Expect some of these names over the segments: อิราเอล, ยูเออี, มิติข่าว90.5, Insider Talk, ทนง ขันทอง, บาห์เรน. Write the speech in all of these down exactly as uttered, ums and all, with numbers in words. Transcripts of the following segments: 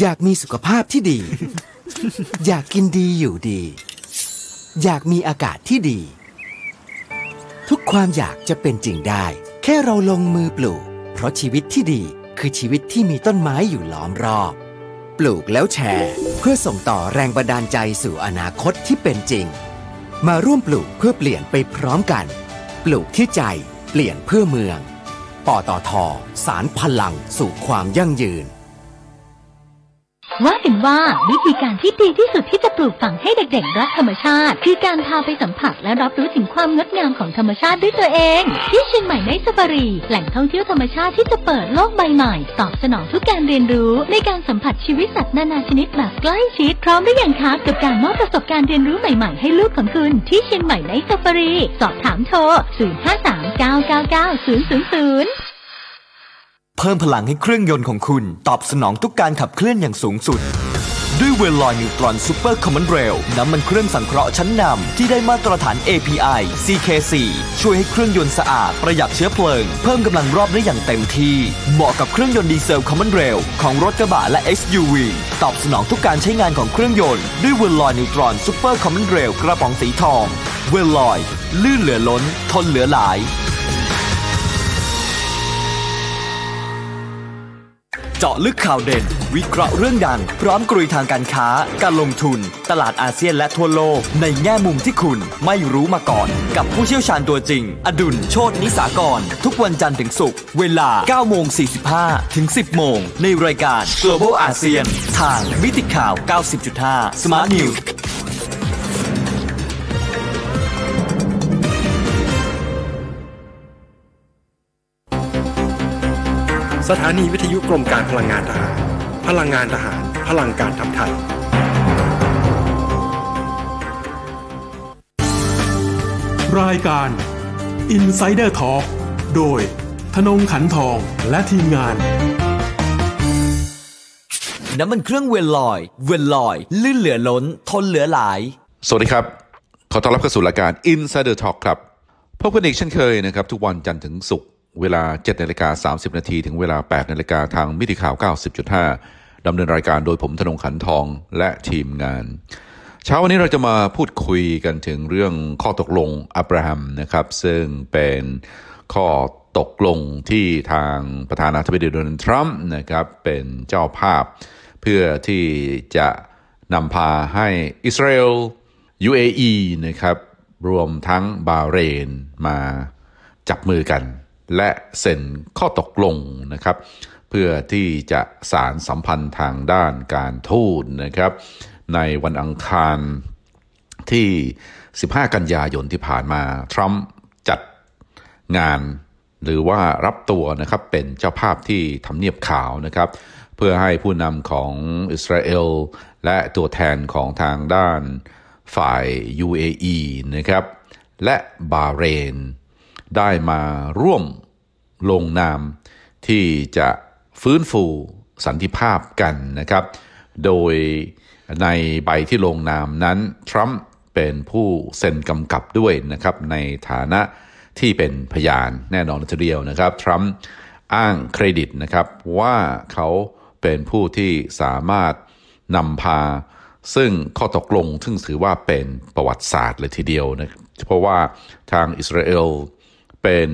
อยากมีสุขภาพที่ดี อยากกินดีอยู่ดีอยากมีอากาศที่ดีทุกความอยากจะเป็นจริงได้แค่เราลงมือปลูกเพราะชีวิตที่ดีคือชีวิตที่มีต้นไม้อยู่ล้อมรอบปลูกแล้วแชร์เพื่อส่งต่อแรงบันดาลใจสู่อนาคตที่เป็นจริงมาร่วมปลูกเพื่อเปลี่ยนไปพร้อมกันปลูกที่ใจเปลี่ยนเพื่อเมืองปตท.สานพลังสู่ความยั่งยืนว่ากันว่าวิธีการที่ดีที่สุดที่จะปลูกฝังให้เด็กๆรักธรรมชาติคือการพาไปสัมผัสและรับรู้ถึงความงดงามของธรรมชาติด้วยตัวเองที่เชียงใหม่ไนท์ซาฟารีแหล่งท่องเที่ยวธรรมชาติที่จะเปิดโลกใบใหม่ตอบสนองทุกการเรียนรู้ในการสัมผัสชีวิตสัตว์นานาชนิดแบบใกล้ชิดพร้อมหรือยังคะกับการมอบประสบการณ์เรียนรู้ใหม่ๆให้ลูกของคุณที่เชียงใหม่ไนท์ซาฟารีสอบถามโทรศูนย์ ห้า สาม เก้า เก้า เก้า ศูนย์ ศูนย์ ศูนย์เพิ่มพลังให้เครื่องยนต์ของคุณตอบสนองทุกการขับเคลื่อนอย่างสูงสุดด้วยเวลอยนิวตรอนซูเปอร์คอมมอนด์เรลน้ำมันเครื่องสังเคราะห์ชั้นนำที่ได้มาตรฐาน เอ พี ไอ ซี เค สี่ ช่วยให้เครื่องยนต์สะอาดประหยัดเชื้อเพลิงเพิ่มกำลังรอบได้อย่างเต็มที่เหมาะกับเครื่องยนต์ดีเซลคอมมอนด์เรลของรถกระบะและ เอส ยู วี ตอบสนองทุกการใช้งานของเครื่องยนต์ด้วยเวลอยนิวตรอนซูเปอร์คอมมอนด์เรลกระป๋องสีทองเวลอยลื่นเหลือล้นทนเหลือหลายเจาะลึกข่าวเด่นวิเคราะห์เรื่องดังพร้อมกรุยทางการค้าการลงทุนตลาดอาเซียนและทั่วโลกในแง่มุมที่คุณไม่รู้มาก่อนกับผู้เชี่ยวชาญตัวจริงอดุลโชตินิสากรทุกวันจันทร์ถึงศุกร์เวลา เก้าโมงสี่สิบห้า ถึง สิบโมงในรายการ Global อาเซียน ทางมิติข่าว เก้าสิบจุดห้า Smart Newsสถานีวิทยุกรมการพลังงานทหารพลังงานทหารพลังการทำไทยรายการ Insider Talk โดยธนงขันทองและทีมงานน้ำมันเครื่องเวลลอยเวลลอยลื่นเหลือล้นทนเหลือหลายสวัสดีครับขอต้อนรับเข้าสู่รายการ Insider Talk ครับพบกันอีกเช่นเคยนะครับทุกวันจันทร์ถึงศุกร์เวลา เจ็ดนาฬิกาสามสิบนาที ถึงเวลา แปดนาฬิกาทางมิติข่าว เก้าสิบจุดห้า ดำเนินรายการโดยผมธนงขันทองและทีมงานเช้าวันนี้เราจะมาพูดคุยกันถึงเรื่องข้อตกลงอับราฮัมนะครับซึ่งเป็นข้อตกลงที่ทางประธานาธิบดีโดนัลด์ทรัมป์นะครับเป็นเจ้าภาพเพื่อที่จะนำพาให้อิสราเอล ยู เอ อี นะครับรวมทั้งบาห์เรนมาจับมือกันและเซ็นข้อตกลงนะครับเพื่อที่จะสานสัมพันธ์ทางด้านการทูตนะครับในวันอังคารที่สิบห้ากันยายนที่ผ่านมาทรัมป์จัดงานหรือว่ารับตัวนะครับเป็นเจ้าภาพที่ทำเนียบขาวนะครับเพื่อให้ผู้นำของอิสราเอลและตัวแทนของทางด้านฝ่าย ยู เอ อี นะครับและบาห์เรนได้มาร่วมลงนามที่จะฟื้นฟูสันติภาพกันนะครับโดยในใบที่ลงนามนั้นทรัมป์เป็นผู้เซ็นกำกับด้วยนะครับในฐานะที่เป็นพยานแน่นอนทีเดียวนะครับทรัมป์อ้างเครดิตนะครับว่าเขาเป็นผู้ที่สามารถนำพาซึ่งข้อตกลงซึ่งถือว่าเป็นประวัติศาสตร์เลยทีเดียวนะเพราะว่าทางอิสราเอลเป็น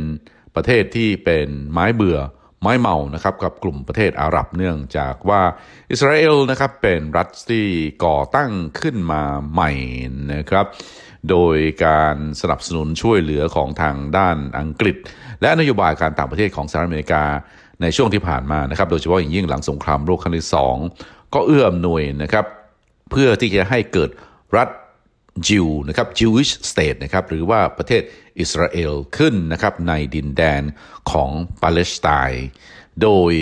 ประเทศที่เป็นไม้เบื่อไม้เมานะครับกับกลุ่มประเทศอาหรับเนื่องจากว่าอิสราเอลนะครับเป็นรัฐที่ก่อตั้งขึ้นมาใหม่นะครับโดยการสนับสนุนช่วยเหลือของทางด้านอังกฤษและนโยบายการต่างประเทศของสหรัฐอเมริกาในช่วงที่ผ่านมานะครับโดยเฉพาะอย่างยิ่งหลังสงครามโลกครั้งที่สองก็เอื้ออำนวยนะครับเพื่อที่จะให้เกิดรัฐจิวนะครับ Jewish State นะครับหรือว่าประเทศอิสราเอลขึ้นนะครับในดินแดนของปาเลสไตน์โดย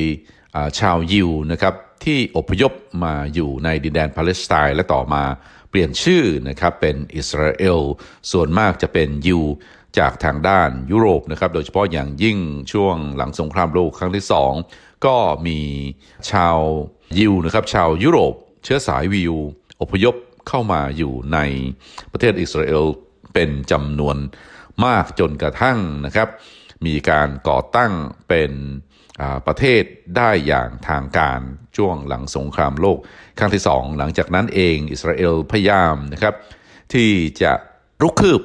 ชาวยิวนะครับที่อพยพมาอยู่ในดินแดนปาเลสไตน์และต่อมาเปลี่ยนชื่อนะครับเป็นอิสราเอลส่วนมากจะเป็นยิวจากทางด้านยุโรปนะครับโดยเฉพาะอย่างยิ่งช่วงหลังสงครามโลกครั้งที่สองก็มีชาวยิวนะครับชาวยุโรปเชื้อสายยิวอพยพเข้ามาอยู่ในประเทศอิสราเอลเป็นจำนวนมากจนกระทั่งนะครับมีการก่อตั้งเป็น ประเทศได้อย่างทางการช่วงหลังสงครามโลกครั้งที่สองหลังจากนั้นเองอิสราเอลพยายามนะครับที่จะรุกคืบ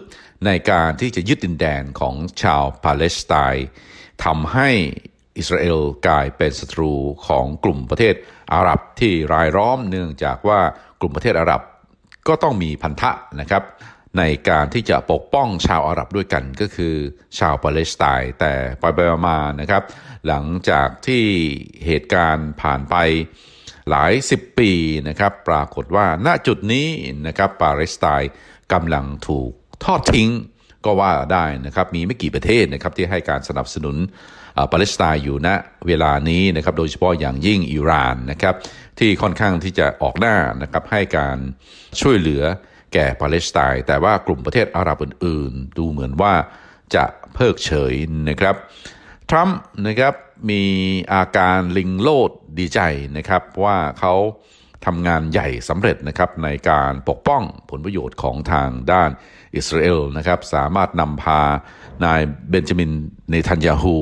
ในการที่จะยึดดินแดนของชาวปาเลสไตน์ทำให้อิสราเอลกลายเป็นศัตรูของกลุ่มประเทศอาหรับที่รายล้อมเนื่องจากว่ากลุ่มประเทศอาหรับก็ต้องมีพันธะนะครับในการที่จะปกป้องชาวอาหรับด้วยกันก็คือชาวปาเลสไตน์แต่ไปไปมาๆนะครับหลังจากที่เหตุการณ์ผ่านไปหลายสิบปีนะครับปรากฏว่าณจุดนี้นะครับปาเลสไตน์กำลังถูกทอดทิ้งก็ว่าได้นะครับมีไม่กี่ประเทศนะครับที่ให้การสนับสนุนปาเลสไตน์อยู่ณเวลานี้นะครับโดยเฉพาะอย่างยิ่งอิหร่านนะครับที่ค่อนข้างที่จะออกหน้านะครับให้การช่วยเหลือแก่ปาเลสไตน์แต่ว่ากลุ่มประเทศอาหรับอื่นๆดูเหมือนว่าจะเพิกเฉยนะครับทรัมป์นะครับมีอาการลิงโลดดีใจนะครับว่าเขาทำงานใหญ่สำเร็จนะครับในการปกป้องผลประโยชน์ของทางด้านอิสราเอลนะครับสามารถนำพานายเบนจามินเนทันยาฮู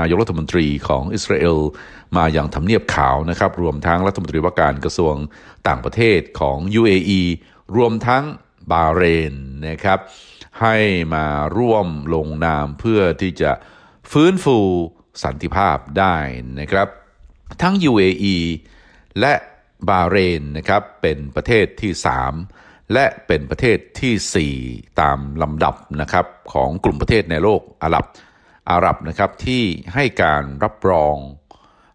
นายกรัฐมนตรีของอิสราเอลมาอย่างทำเนียบขาวนะครับรวมทั้งรัฐมนตรีว่าการกระทรวงต่างประเทศของ ยู เอ อี รวมทั้งบาห์เรนนะครับให้มาร่วมลงนามเพื่อที่จะฟื้นฟูสันติภาพได้นะครับทั้ง ยู เอ อี และบาห์เรนนะครับเป็นประเทศที่สามและเป็นประเทศที่สี่ตามลำดับนะครับของกลุ่มประเทศในโลกอาหรับอาหรับนะครับที่ให้การรับรอง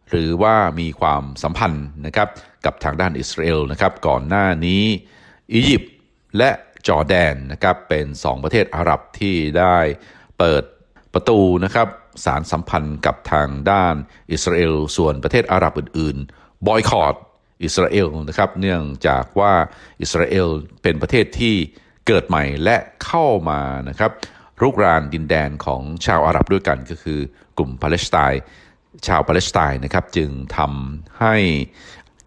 หรือว่ามีความสัมพันธ์นะครับกับทางด้านอิสราเอลนะครับก่อนหน้านี้อียิปต์และจอร์แดนนะครับเป็นสองประเทศอาหรับที่ได้เปิดประตูนะครับสารสัมพันธ์กับทางด้านอิสราเอลส่วนประเทศอาหรับอื่นๆบอยคอตอิสราเอลนะครับเนื่องจากว่าอิสราเอลเป็นประเทศที่เกิดใหม่และเข้ามานะครับรุกรานดินแดนของชาวอาหรับด้วยกันก็คือกลุ่มปาเลสไตน์ชาวปาเลสไตน์นะครับจึงทำให้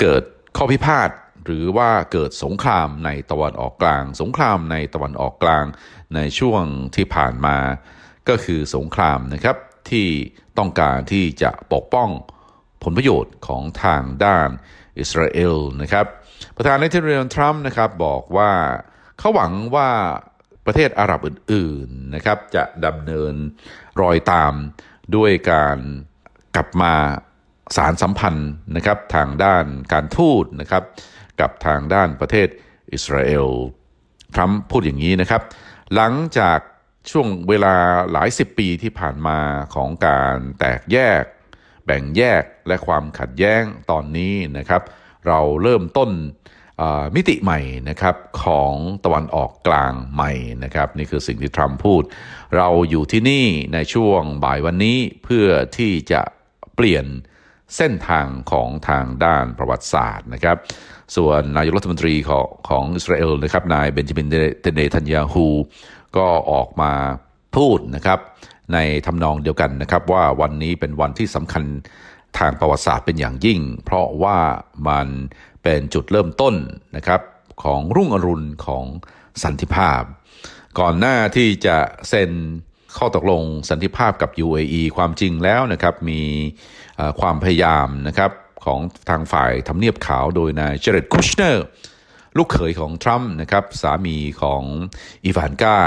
เกิดข้อพิพาทหรือว่าเกิดสงครามในตะวันออกกลางสงครามในตะวันออกกลางในช่วงที่ผ่านมาก็คือสงครามนะครับที่ต้องการที่จะปกป้องผลประโยชน์ของทางด้านอิสราเอลนะครับประธานาธิบดีทรัมป์นะครับบอกว่าเขาหวังว่าประเทศอาหรับอื่นๆนะครับจะดำเนินรอยตามด้วยการกลับมาสารสัมพันธ์นะครับทางด้านการทูตนะครับกับทางด้านประเทศอิสราเอลทรัมป์พูดอย่างนี้นะครับหลังจากช่วงเวลาหลายสิบปีที่ผ่านมาของการแตกแยกแบ่งแยกและความขัดแย้งตอนนี้นะครับเราเริ่มต้นมิติใหม่นะครับของตะวันออกกลางใหม่นะครับนี่คือสิ่งที่ทรัมป์พูดเราอยู่ที่นี่ในช่วงบ่ายวันนี้เพื่อที่จะเปลี่ยนเส้นทางของทางด้านประวัติศาสตร์นะครับส่วนนายกรัฐมนตรีของของอิสราเอลนะครับนายเบนจามินเนทันยาฮูก็ออกมาพูดนะครับในทำนองเดียวกันนะครับว่าวันนี้เป็นวันที่สำคัญทางประวัติศาสตร์เป็นอย่างยิ่งเพราะว่ามันเป็นจุดเริ่มต้นนะครับของรุ่งอรุณของสันติภาพก่อนหน้าที่จะเซ็นข้อตกลงสันติภาพกับ ยู เอ อี ความจริงแล้วนะครับมีความพยายามนะครับของทางฝ่ายทำเนียบขาวโดยนายเจเร็ดคุชเนอร์ลูกเขยของทรัมป์นะครับสามีของอีวานกา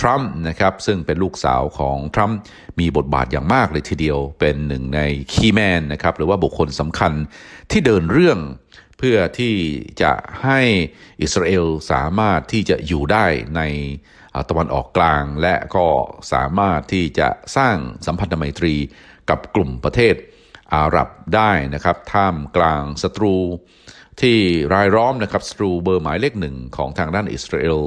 ทรัมป์นะครับซึ่งเป็นลูกสาวของทรัมป์มีบทบาทอย่างมากเลยทีเดียวเป็นหนึ่งในคีย์แมนนะครับหรือว่าบุคคลสำคัญที่เดินเรื่องเพื่อที่จะให้อิสราเอลสามารถที่จะอยู่ได้ในตะวันออกกลางและก็สามารถที่จะสร้างสัมพันธไมตรีกับกลุ่มประเทศอาหรับได้นะครับท่ามกลางศัตรูที่รายล้อมนะครับศัตรูเบอร์หมายเลขหนึ่งของทางด้านอิสราเอล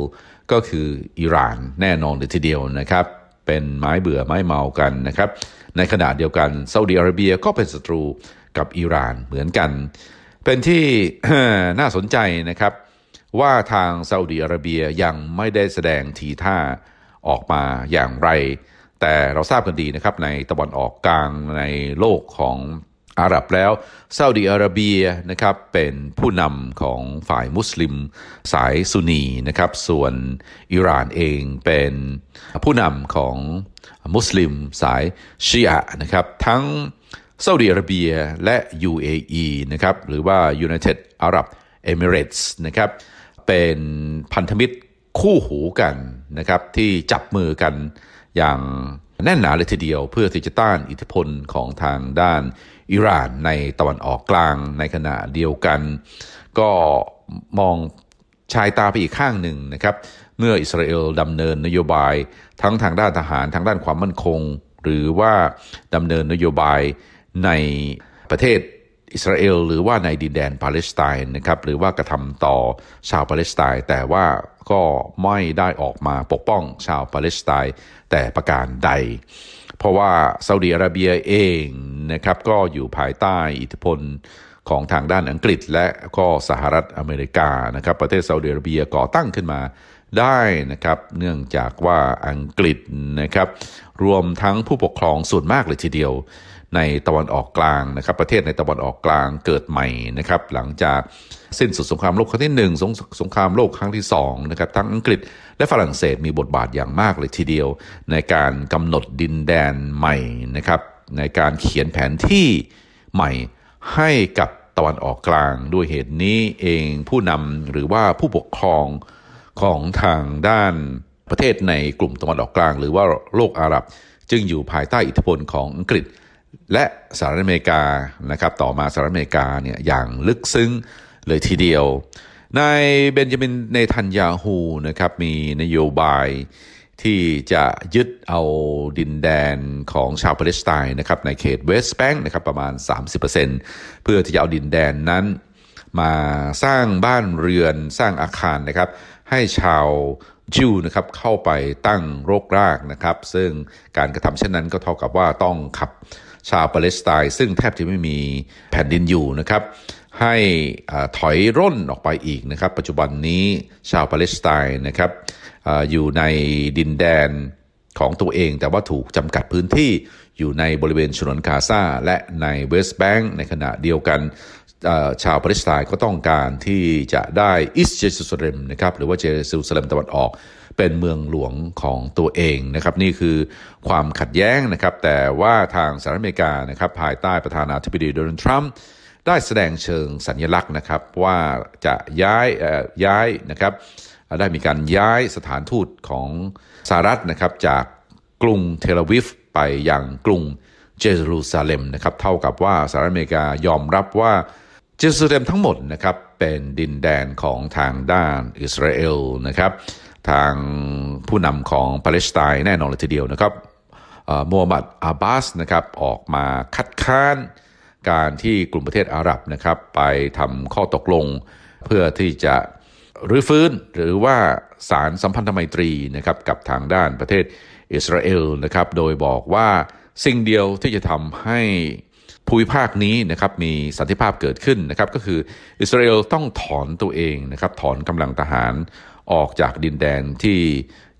ก็คืออิหร่านแน่นอนเลยทีเดียวนะครับเป็นไม้เบื่อไม้เมากันนะครับในขณะเดียวกันซาอุดิอาระเบียก็เป็นศัตรูกับอิหร่านเหมือนกันเป็นที่ น่าสนใจนะครับว่าทางซาอุดิอาระเบียยังไม่ได้แสดงทีท่าออกมาอย่างไรแต่เราทราบกันดีนะครับในตะวันออกกลางในโลกของ อาหรับแล้วซาอุดิอาระเบียนะครับเป็นผู้นำของฝ่ายมุสลิมสายซุนนีนะครับส่วนอิหร่านเองเป็นผู้นำของมุสลิมสายชีอะห์นะครับทั้งซาอุดิอาระเบียและ ยู เอ อี นะครับหรือว่า United Arab Emirates นะครับเป็นพันธมิตรคู่หูกันนะครับที่จับมือกันอย่างแน่นหนาเลยทีเดียวเพื่อที่จะต้านอิทธิพลของทางด้านอิหร่านในตะวันออกกลางในขณะเดียวกันก็มองชายตาไปอีกข้างหนึ่งนะครับเมื่ออิสราเอลดำเนินนโยบายทั้งทางด้านทหารทางด้านความมั่นคงหรือว่าดำเนินนโยบายในประเทศอิสราเอลหรือว่าในดินแดนปาเลสไตน์นะครับหรือว่ากระทำต่อชาวปาเลสไตน์แต่ว่าก็ไม่ได้ออกมาปกป้องชาวปาเลสไตน์แต่ประการใดเพราะว่าซาอุดิอาระเบียเองนะครับก็อยู่ภายใต้อิทธิพลของทางด้านอังกฤษและก็สหรัฐอเมริกานะครับประเทศซาอุดิอาระเบียก่อตั้งขึ้นมาได้นะครับเนื่องจากว่าอังกฤษนะครับรวมทั้งผู้ปกครองส่วนมากเลยทีเดียวในตะวันออกกลางนะครับประเทศในตะวันออกกลางเกิดใหม่นะครับหลังจากสิ้นสุดสงครามโลกครั้งที่หนึ่งสงครามโลกครั้งที่สองนะครับทั้งอังกฤษและฝรั่งเศสมีบทบาทอย่างมากเลยทีเดียวในการกำหนดดินแดนใหม่นะครับในการเขียนแผนที่ใหม่ให้กับตะวันออกกลางด้วยเหตุนี้เองผู้นำหรือว่าผู้ปกครองของทางด้านประเทศในกลุ่มตะวันออกกลางหรือว่าโลกอาหรับจึงอยู่ภายใต้อิทธิพลของอังกฤษและสหรัฐอเมริกานะครับต่อมาสหรัฐอเมริกาเนี่ยอย่างลึกซึ้งเลยทีเดียวนายเบนจามินเนทันยาฮูนะครับมีนโยบายที่จะยึดเอาดินแดนของชาวปาเลสไตน์นะครับในเขตเวสต์แบงค์นะครับประมาณ สามสิบเปอร์เซ็นต์ เพื่อที่จะเอาดินแดนนั้นมาสร้างบ้านเรือนสร้างอาคารนะครับให้ชาวยิวนะครับเข้าไปตั้งรกรากนะครับซึ่งการกระทำเช่นนั้นก็เท่ากับว่าต้องขับชาวปาเลสไตน์ซึ่งแทบจะไม่มีแผ่นดินอยู่นะครับให้ถอยร่นออกไปอีกนะครับปัจจุบันนี้ชาวปาเลสไตน์นะครับ อ, อยู่ในดินแดนของตัวเองแต่ว่าถูกจำกัดพื้นที่อยู่ในบริเวณฉนวนกาซาและในเวสต์แบงค์ในขณะเดียวกันชาวปาเลสไตน์ก็ต้องการที่จะได้อิสต์เยรูซาเล็มนะครับหรือว่าเยรูซาเล็มตะวันออกเป็นเมืองหลวงของตัวเองนะครับนี่คือความขัดแย้งนะครับแต่ว่าทางสหรัฐอเมริกานะครับภายใต้ประธานาธิบดีโดนัลด์ทรัมป์ได้แสดงเชิงสัญลักษณ์นะครับว่าจะย้ายย้ายนะครับได้มีการย้ายสถานทูตของสหรัฐนะครับจากกรุงเทลอาวีฟไปยังกรุงเยรูซาเล็มนะครับเท่ากับว่าสหรัฐอเมริกายอมรับว่าเยรูซาเล็มทั้งหมดนะครับเป็นดินแดนของทางด้านอิสราเอลนะครับทางผู้นำของปาเลสไตน์แน่นอนเลยทีเดียวนะครับมูฮัมหมัดอับบาสนะครับออกมาคัดค้านการที่กลุ่มประเทศอาหรับนะครับไปทำข้อตกลงเพื่อที่จะรื้อฟื้นหรือว่าสารสัมพันธไมตรีนะครับกับทางด้านประเทศอิสราเอลนะครับโดยบอกว่าสิ่งเดียวที่จะทำให้ภูมิภาคนี้นะครับมีสันติภาพเกิดขึ้นนะครับก็คืออิสราเอลต้องถอนตัวเองนะครับถอนกำลังทหารออกจากดินแดนที่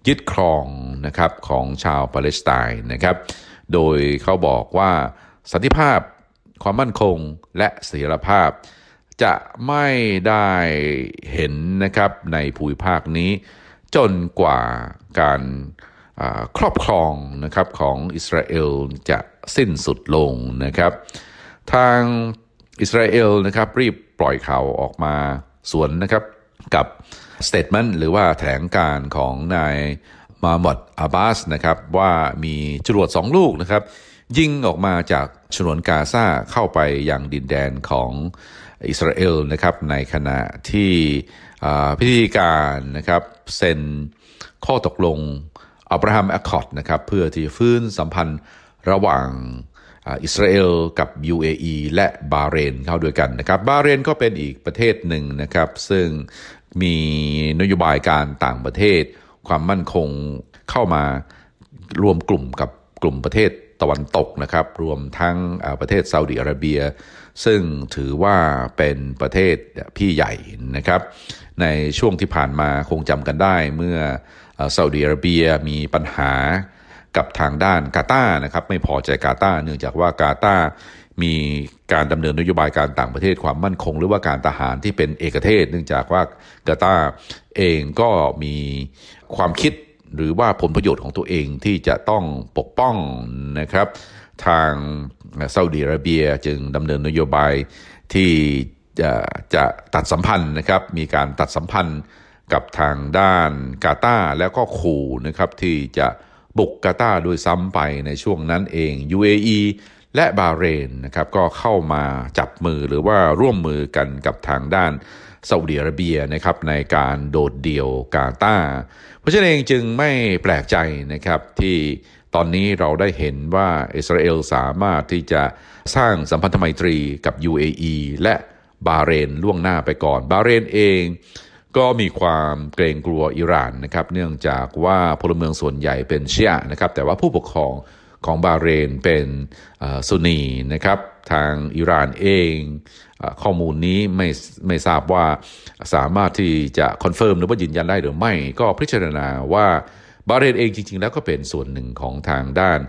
ยึดครองนะครับของชาวปาเลสไตน์นะครับโดยเขาบอกว่าสันติภาพความมั่นคงและเสถียรภาพจะไม่ได้เห็นนะครับในภูมิภาคนี้จนกว่าการครอบครองนะครับของอิสราเอลจะสิ้นสุดลงนะครับทางอิสราเอลนะครับรีบปล่อยข่าวออกมาสวนนะครับกับสเตทเมนต์หรือว่าแถลงการณ์ของนายมาหมัดอับบาสนะครับว่ามีจรวดสองลูกนะครับยิงออกมาจากฉนวนกาซาเข้าไปยังดินแดนของอิสราเอลนะครับในขณะที่พิธีการนะครับเซ็นข้อตกลงอับราฮัมแอคคอร์ดนะครับเพื่อที่จะฟื้นสัมพันธ์ระหว่างอิสราเอลกับ ยู เอ อี และบาเรนเข้าด้วยกันนะครับบาเรนก็เป็นอีกประเทศหนึ่งนะครับซึ่งมีนโยบายการต่างประเทศความมั่นคงเข้ามารวมกลุ่มกับกลุ่มประเทศตะวันตกนะครับรวมทั้งประเทศซาอุดิอาระเบียซึ่งถือว่าเป็นประเทศพี่ใหญ่นะครับในช่วงที่ผ่านมาคงจำกันได้เมื่อซาอุดิอาระเบียมีปัญหากับทางด้านกาตาร์นะครับไม่พอใจกาตาร์เนื่องจากว่ากาตาร์ มีการดำเนินนโยบายการต่างประเทศความมั่นคงหรือว่าการทหารที่เป็นเอกเทศเนื่องจากว่ากาตาร์เองก็มีความคิดหรือว่าผลประโยชน์ของตัวเองที่จะต้องปกป้องนะครับทางซาอุดิอาระเบียจึงดำเนินนโยบายที่จะจะตัดสัมพันธ์นะครับมีการตัดสัมพันธ์กับทางด้านกาตาร์แล้วก็ขู่นะครับที่จะบุกกาตาร์ด้วยซ้ำไปในช่วงนั้นเอง ยู เอ อี และบาห์เรนนะครับก็เข้ามาจับมือหรือว่าร่วมมือกันกับทางด้านซาอุดิอาระเบียนะครับในการโดดเดี่ยวกาตาร์เพราะฉะนั้นเองจึงไม่แปลกใจนะครับที่ตอนนี้เราได้เห็นว่าอิสราเอลสามารถที่จะสร้างสัมพันธไมตรีกับ ยู เอ อี และบาห์เรนล่วงหน้าไปก่อนบาห์เรนเองก็มีความเกรงกลัวอิหร่านนะครับเนื่องจากว่าพลเมืองส่วนใหญ่เป็นชีอะห์นะครับแต่ว่าผู้ปกครองของบาห์เรนเป็นซุนนีนะครับทางอิหร่านเองข้อมูลนี้ไม่ไม่ทราบว่าสามารถที่จะคอนเฟิร์มหรือว่ายืนยันได้หรือไม่ก็พิจารณาว่าบาห์เรนเองจริงๆแล้วก็เป็นส่วนหนึ่งของทางด้าน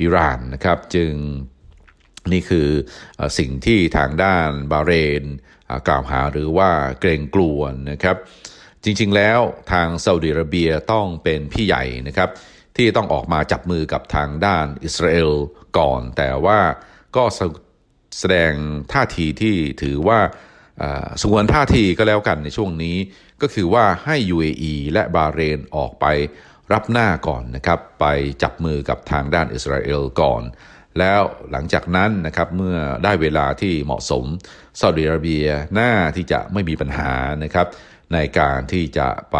อิหร่านนะครับจึงนี่คือสิ่งที่ทางด้านบาห์เรนกล่าวหาหรือว่าเกรงกลัวนะครับจริงๆแล้วทางซาอุดิอาระเบียต้องเป็นพี่ใหญ่นะครับที่ต้องออกมาจับมือกับทางด้านอิสราเอลก่อนแต่ว่าก็แสดงท่าทีที่ถือว่าสงวนท่าทีก็แล้วกันในช่วงนี้ก็คือว่าให้ ยู เอ อี และบาห์เรนออกไปรับหน้าก่อนนะครับไปจับมือกับทางด้านอิสราเอลก่อนแล้วหลังจากนั้นนะครับเมื่อได้เวลาที่เหมาะสมซาอุดิอาระเบียน่าที่จะไม่มีปัญหานะครับในการที่จะไป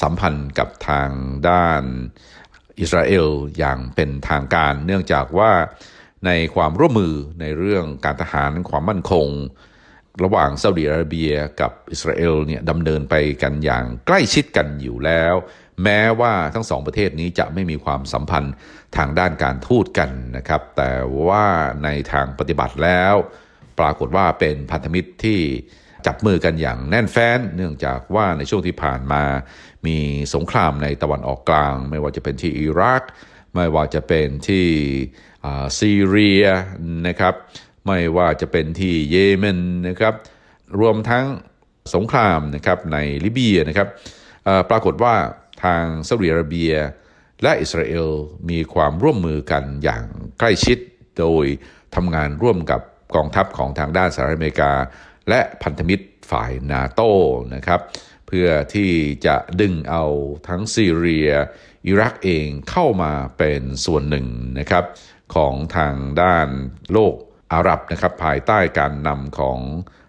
สัมพันธ์กับทางด้านอิสราเอลอย่างเป็นทางการเนื่องจากว่าในความร่วมมือในเรื่องการทหารความมั่นคงระหว่างซาอุดิอาระเบียกับอิสราเอลเนี่ยดำเนินไปกันอย่างใกล้ชิดกันอยู่แล้วแม้ว่าทั้งสองประเทศนี้จะไม่มีความสัมพันธ์ทางด้านการทูตกันนะครับแต่ว่าในทางปฏิบัติแล้วปรากฏว่าเป็นพันธมิตรที่จับมือกันอย่างแน่นแฟ้นเนื่องจากว่าในช่วงที่ผ่านมามีสงครามในตะวันออกกลางไม่ว่าจะเป็นที่อิรักไม่ว่าจะเป็นที่ซีเรียนะครับไม่ว่าจะเป็นที่เยเมนนะครับรวมทั้งสงครามนะครับในลิเบียนะครับปรากฏว่าทางซาอุดิอาระเบียและอิสราเอลมีความร่วมมือกันอย่างใกล้ชิดโดยทำงานร่วมกับกองทัพของทางด้านสหรัฐอเมริกาและพันธมิตรฝ่ายนาโต้นะครับเพื่อที่จะดึงเอาทั้งซีเรียอิรักเองเข้ามาเป็นส่วนหนึ่งนะครับของทางด้านโลกอาหรับนะครับภายใต้การนำของ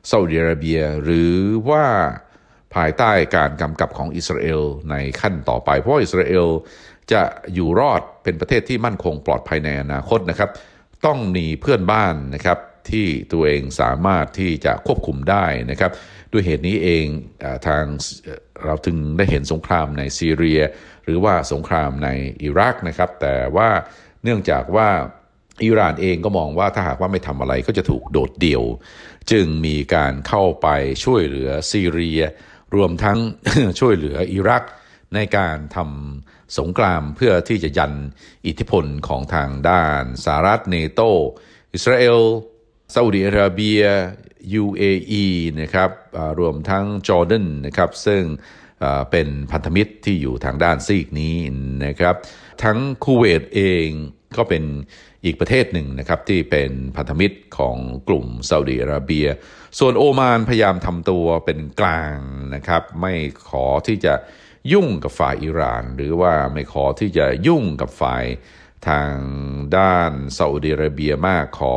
ซาอุดิอาระเบียหรือว่าภายใต้การกำกับของอิสราเอลในขั้นต่อไปเพราะอิสราเอลจะอยู่รอดเป็นประเทศที่มั่นคงปลอดภัยในอนาคตนะครับต้องมีเพื่อนบ้านนะครับที่ตัวเองสามารถที่จะควบคุมได้นะครับด้วยเหตุนี้เองทางเราถึงได้เห็นสงครามในซีเรียหรือว่าสงครามในอิรักนะครับแต่ว่าเนื่องจากว่าอิหร่านเองก็มองว่าถ้าหากว่าไม่ทำอะไรก็จะถูกโดดเดี่ยวจึงมีการเข้าไปช่วยเหลือซีเรียรวมทั้ง ช่วยเหลืออิรักในการทำสงครามเพื่อที่จะยันอิทธิพลของทางด้านสหรัฐเนโตอิสราเอลซาอุดิอาระเบีย ยู เอ อี นะครับรวมทั้งจอร์แดนนะครับซึ่งเป็นพันธมิตรที่อยู่ทางด้านซีกนี้นะครับทั้งคูเวตเองก็เป็นอีกประเทศหนึ่งนะครับที่เป็นพันธมิตรของกลุ่มซาอุดิอาระเบียส่วนโอมานพยายามทำตัวเป็นกลางนะครับไม่ขอที่จะยุ่งกับฝ่ายอิหร่านหรือว่าไม่ขอที่จะยุ่งกับฝ่ายทางด้านซาอุดิอาระเบียมากขอ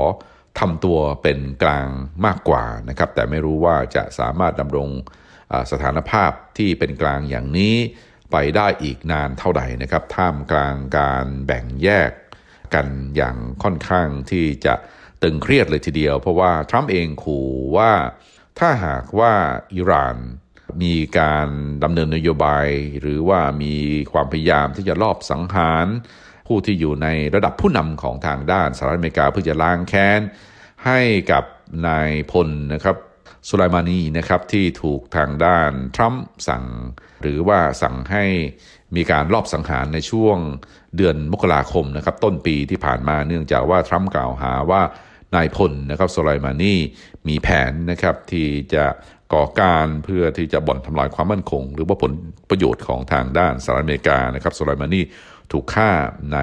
ทำตัวเป็นกลางมากกว่านะครับแต่ไม่รู้ว่าจะสามารถดำรงสถานภาพที่เป็นกลางอย่างนี้ไปได้อีกนานเท่าไหร่นะครับท่ามกลางการแบ่งแยกกันอย่างค่อนข้างที่จะตึงเครียดเลยทีเดียวเพราะว่าทรัมป์เองขู่ว่าถ้าหากว่าอิหร่านมีการดำเนินนโยบายหรือว่ามีความพยายามที่จะลอบสังหารผู้ที่อยู่ในระดับผู้นำของทางด้านสหรัฐอเมริกาเพื่อจะล้างแค้นให้กับนายพลนะครับสุไลมานีนะครับที่ถูกทางด้านทรัมป์สั่งหรือว่าสั่งให้มีการลอบสังหารในช่วงเดือนมกราคมนะครับต้นปีที่ผ่านมาเนื่องจากว่าทรัมป์กล่าวหาว่า นายพลนะครับโซไลมานีมีแผนนะครับที่จะก่อการเพื่อที่จะบ่อนทำลายความมั่นคงหรือว่าผลประโยชน์ของทางด้านสหรัฐอเมริกานะครับโซไลมานีถูกฆ่าใน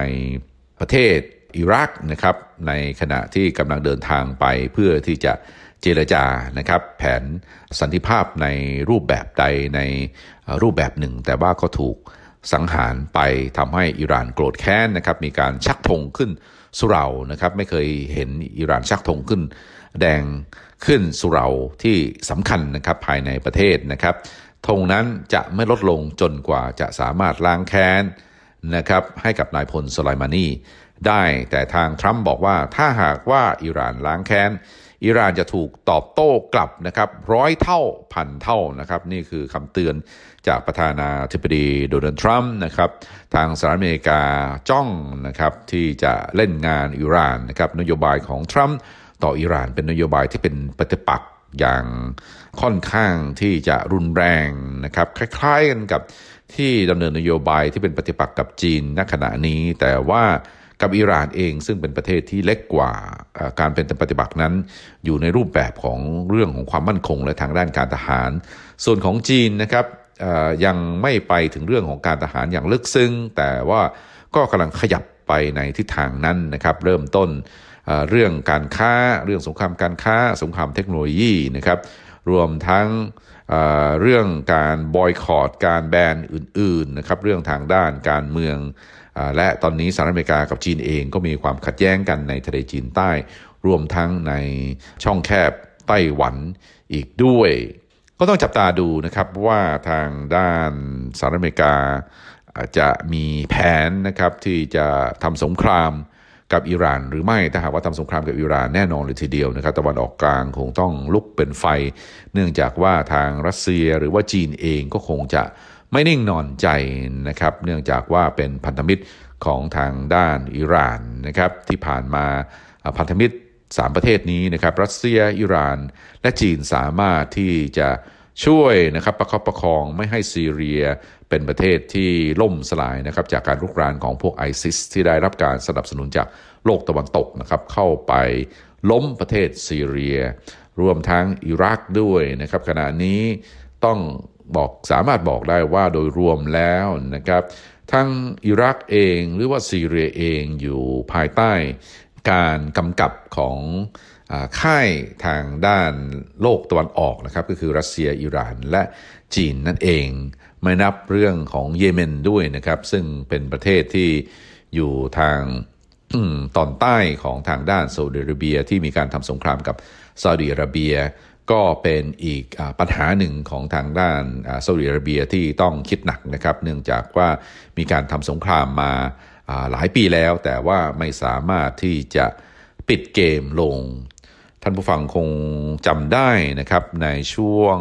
ประเทศอิรักนะครับในขณะที่กำลังเดินทางไปเพื่อที่จะเจรจานะครับแผนสันติภาพในรูปแบบใดในรูปแบบหนึ่งแต่ว่าก็ถูกสังหารไปทำให้อิหร่านโกรธแค้นนะครับมีการชักธงขึ้นสุเหร่านะครับไม่เคยเห็นอิหร่านชักธงขึ้นแดงขึ้นสุเหร่าที่สำคัญนะครับภายในประเทศนะครับธงนั้นจะไม่ลดลงจนกว่าจะสามารถล้างแค้นนะครับให้กับนายพลโซไลมานีได้แต่ทางทรัมป์บอกว่าถ้าหากว่าอิหร่านล้างแค้นอิหร่านจะถูกตอบโต้กลับนะครับร้อยเท่าพันเท่านะครับนี่คือคำเตือนจากประธานาธิบดีโดนัลด์ทรัมป์นะครับทางสหรัฐอเมริกาจ้องนะครับที่จะเล่นงานอิหร่านนะครับนโยบายของทรัมป์ต่ออิหร่านเป็นนโยบายที่เป็นปฏิปักษ์อย่างค่อนข้างที่จะรุนแรงนะครับคล้ายๆกันกับที่ดำเนินนโยบายที่เป็นปฏิปักษ์กับจีนณขณะนี้แต่ว่ากับอิหร่านเองซึ่งเป็นประเทศที่เล็กกว่าการเป็นปฏิบัตินั้นอยู่ในรูปแบบของเรื่องของความมั่นคงและทางด้านการทหารส่วนของจีนนะครับยังไม่ไปถึงเรื่องของการทหารอย่างลึกซึ้งแต่ว่าก็กำลังขยับไปในทิศทางนั้นนะครับเริ่มต้นเรื่องการค้าเรื่องสงครามการค้าสงครามเทคโนโลยีนะครับรวมทั้งเรื่องการบอยคอตการแบนอื่นๆนะครับเรื่องทางด้านการเมืองและตอนนี้สหรัฐอเมริกากับจีนเองก็มีความขัดแย้งกันในทะเลจีนใต้รวมทั้งในช่องแคบไต้หวันอีกด้วยก็ต้องจับตาดูนะครับว่าทางด้านสหรัฐอเมริกาจะมีแผนนะครับที่จะทำสงครามกับอิหร่านหรือไม่ถ้าหากว่าทำสงครามกับอิหร่านแน่นอนเลยทีเดียวนะครับตะวันออกกลางคงต้องลุกเป็นไฟเนื่องจากว่าทางรัสเซียหรือว่าจีนเองก็คงจะไม่นิ่งนอนใจนะครับเนื่องจากว่าเป็นพันธมิตรของทางด้านอิหร่านนะครับที่ผ่านมาพันธมิตรสามประเทศนี้นะครับรัสเซียอิหร่านและจีนสามารถที่จะช่วยนะครับประคับประคองไม่ให้ซีเรียเป็นประเทศที่ล่มสลายนะครับจากการรุกรานของพวกไอซิสที่ได้รับการสนับสนุนจากโลกตะวันตกนะครับเข้าไปล้มประเทศซีเรียรวมทั้งอิรักด้วยนะครับขณะนี้ต้องบอกสามารถบอกได้ว่าโดยรวมแล้วนะครับทั้งอิรักเองหรือว่าซีเรียเองอยู่ภายใต้การกำกับของค่ายทางด้านโลกตะวันออกนะครับก็คือรัสเซียอิหร่านและจีนนั่นเองไม่นับเรื่องของเยเมนด้วยนะครับซึ่งเป็นประเทศที่อยู่ทางตอนใต้ของทางด้านซาอุดิอาระเบียที่มีการทำสงครามกับซาอุดิอาระเบียก็เป็นอีกปัญหาหนึ่งของทางด้านซาอุดิอาระเบียที่ต้องคิดหนักนะครับเนื่องจากว่ามีการทำสงครามมาหลายปีแล้วแต่ว่าไม่สามารถที่จะปิดเกมลงท่านผู้ฟังคงจำได้นะครับในช่วง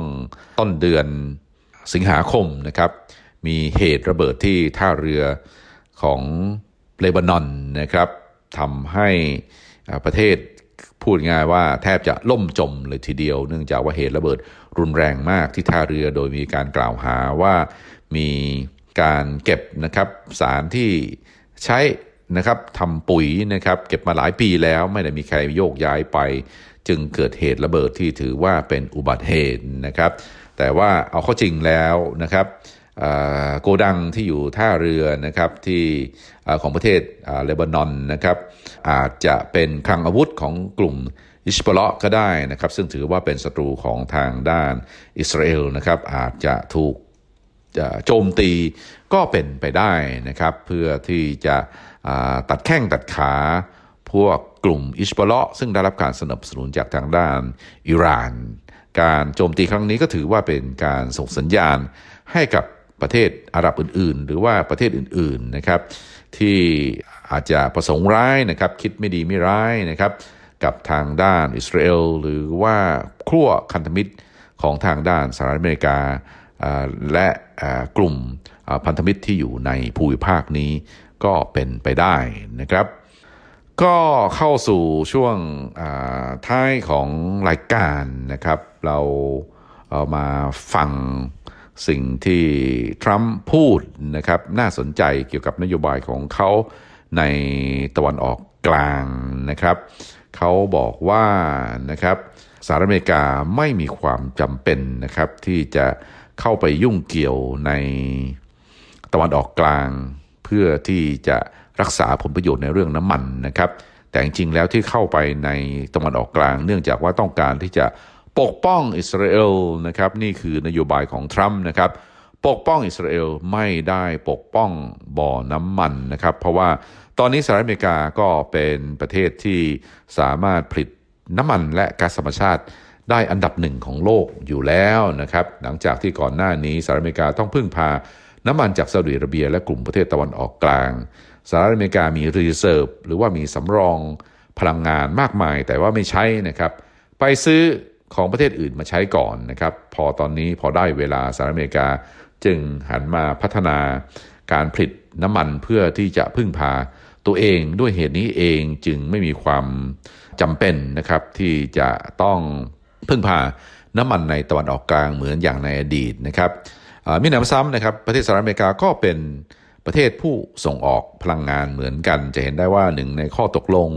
ต้นเดือนสิงหาคมนะครับมีเหตุระเบิดที่ท่าเรือของเลบานอนนะครับทำให้ประเทศพูดง่ายว่าแทบจะล่มจมเลยทีเดียวเนื่องจากว่าเหตุระเบิดรุนแรงมากที่ท่าเรือโดยมีการกล่าวหาว่ามีการเก็บนะครับสารที่ใช้นะครับทำปุ๋ยนะครับเก็บมาหลายปีแล้วไม่ได้มีใครโยกย้ายไปจึงเกิดเหตุระเบิดที่ถือว่าเป็นอุบัติเหตุนะครับแต่ว่าเอาเข้าจริงแล้วนะครับโกดังที่อยู่ท่าเรือนะครับที่ของประเทศเลบานอนนะครับอาจจะเป็นคลังอาวุธของกลุ่มอิชบาระก็ได้นะครับซึ่งถือว่าเป็นศัตรูของทางด้านอิสราเอลนะครับอาจจะถูกโจมตีก็เป็นไปได้นะครับเพื่อที่จะตัดแข้งตัดขาพวกกลุ่มอิชบาระซึ่งได้รับการสนับสนุนจากทางด้านอิหร่านการโจมตีครั้งนี้ก็ถือว่าเป็นการส่งสัญญาณให้กับประเทศอาหรับอื่นๆหรือว่าประเทศอื่นๆนะครับที่อาจจะประสงค์ร้ายนะครับคิดไม่ดีไม่ร้ายนะครับกับทางด้านอิสราเอลหรือว่าครัวคันธมิตรของทางด้านสหรัฐอเมริกาและกลุ่มพันธมิตรที่อยู่ในภูมิภาคนี้ก็เป็นไปได้นะครับก็เข้าสู่ช่วงท้ายของรายการนะครับเราเอามาฟังสิ่งที่ทรัมป์พูดนะครับน่าสนใจเกี่ยวกับนโยบายของเขาในตะวันออกกลางนะครับ เขาบอกว่านะครับสหรัฐอเมริกาไม่มีความจำเป็นนะครับที่จะเข้าไปยุ่งเกี่ยวในตะวันออกกลางเพื่อที่จะรักษาผลประโยชน์ในเรื่องน้ำมันนะครับแต่จริงๆแล้วที่เข้าไปในตะวันออกกลางเนื่องจากว่าต้องการที่จะปกป้องอิสราเอลนะครับนี่คือนโยบายของทรัมป์นะครับปกป้องอิสราเอลไม่ได้ปกป้องบ่อน้ำมันนะครับเพราะว่าตอนนี้สหรัฐอเมริกาก็เป็นประเทศที่สามารถผลิตน้ำมันและก๊าซธรรมชาติได้อันดับหนึ่งของโลกอยู่แล้วนะครับหลังจากที่ก่อนหน้านี้สหรัฐอเมริกาต้องพึ่งพาน้ำมันจากซาอุดิอาระเบียและกลุ่มประเทศตะวันออกกลางสหรัฐอเมริกามีรีเซิร์ฟหรือว่ามีสำรองพลังงานมากมายแต่ว่าไม่ใช้นะครับไปซื้อของประเทศอื่นมาใช้ก่อนนะครับพอตอนนี้พอได้เวลาสหรัฐอเมริกาจึงหันมาพัฒนาการผลิตน้ำมันเพื่อที่จะพึ่งพาตัวเองด้วยเหตุนี้เองจึงไม่มีความจำเป็นนะครับที่จะต้องพึ่งพาน้ำมันในตะวันออกกลางเหมือนอย่างในอดีตนะครับมิหนำซ้ำนะครับประเทศสหรัฐอเมริกาก็เป็นประเทศผู้ส่งออกพลังงานเหมือนกันจะเห็นได้ว่าหนึ่งในข้อตกลง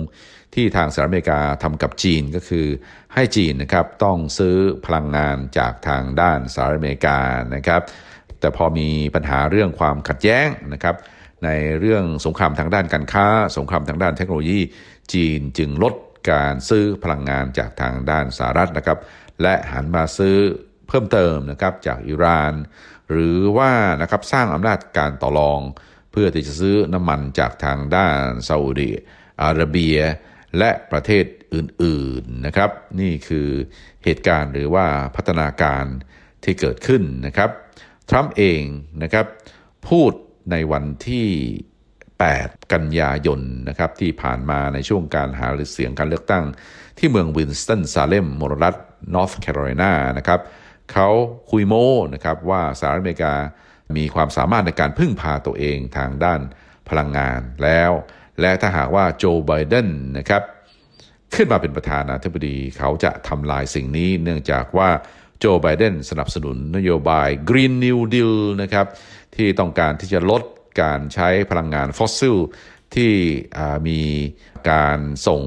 ที่ทางสหรัฐอเมริกาทำกับจีนก็คือให้จีนนะครับต้องซื้อพลังงานจากทางด้านสหรัฐอเมริกานะครับแต่พอมีปัญหาเรื่องความขัดแย้งนะครับในเรื่องสงครามทางด้านการค้าสงครามทางด้านเทคโนโลยีจีนจึงลดการซื้อพลังงานจากทางด้านสหรัฐนะครับและหันมาซื้อเพิ่มเติมนะครับจากอิหร่านหรือว่านะครับสร้างอำนาจการต่อรองเพื่อที่จะซื้อน้ำมันจากทางด้านซาอุดิอาระเบียและประเทศอื่นๆนะครับนี่คือเหตุการณ์หรือว่าพัฒนาการที่เกิดขึ้นนะครับทรัมป์เองนะครับพูดในวันที่แปดกันยายนนะครับที่ผ่านมาในช่วงการหาเสียงการเลือกตั้งที่เมืองวินสตันซาเลมมลรัฐนอร์ทแคโรไลนานะครับเขาคุยโม้นะครับว่าสหรัฐอเมริกามีความสามารถในการพึ่งพาตัวเองทางด้านพลังงานแล้วและถ้าหากว่าโจไบเดนนะครับขึ้นมาเป็นประธานาธิบดีเขาจะทำลายสิ่งนี้เนื่องจากว่าโจไบเดนสนับสนุนนโยบาย Green New Deal นะครับที่ต้องการที่จะลดการใช้พลังงานฟอสซิลที่มีการส่ง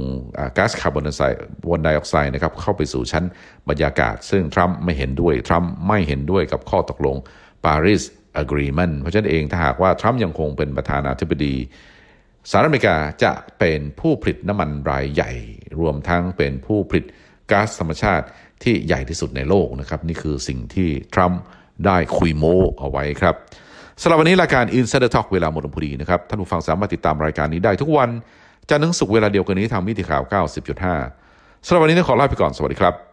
ก๊าซคาร์บอนไดออกไซด์นะครับเข้าไปสู่ชั้นบรรยากาศซึ่งทรัมป์ไม่เห็นด้วยทรัมป์ไม่เห็นด้วยกับข้อตกลง Paris Agreement เพราะฉะนั้นเองถ้าหากว่าทรัมป์ยังคงเป็นประธานาธิบดีสหรัฐอเมริกาจะเป็นผู้ผลิตน้ำมันรายใหญ่รวมทั้งเป็นผู้ผลิตก๊าซธรรมชาติที่ใหญ่ที่สุดในโลกนะครับนี่คือสิ่งที่ทรัมป์ได้คุยโม้เอาไว้ครับสำหรับวันนี้รายการ Insider Talk เวลาหมดลงพอดีนะครับท่านผู้ฟังสามารถติดตามรายการนี้ได้ทุกวันจันทร์ถึงศุกร์เวลาเดียวกันนี้ทางมิติข่าว เก้าสิบจุดห้า สำหรับวันนี้ต้องขอลาไปก่อนสวัสดีครับ